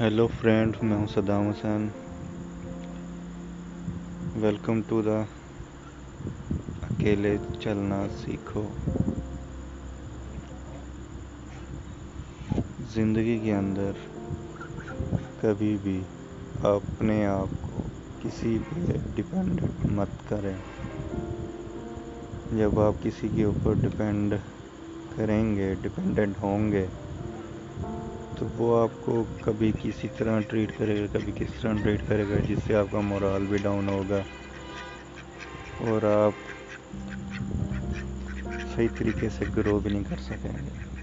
Hello friend, میں ہوں Saddam Hussain. Welcome to the Akele Chalna سیکھو. زندگی کے اندر کبھی بھی اپنے آپ کو کسی پہ ڈیپینڈنٹ مت کریں. جب آپ کسی کے اوپر ڈیپینڈ کریں گے، ڈیپینڈنٹ ہوں گے، تو وہ آپ کو کبھی کسی طرح ٹریٹ کرے گا، کبھی کسی طرح ٹریٹ کرے گا، جس سے آپ کا مورال بھی ڈاؤن ہوگا اور آپ صحیح طریقے سے گرو بھی نہیں کر سکیں گے.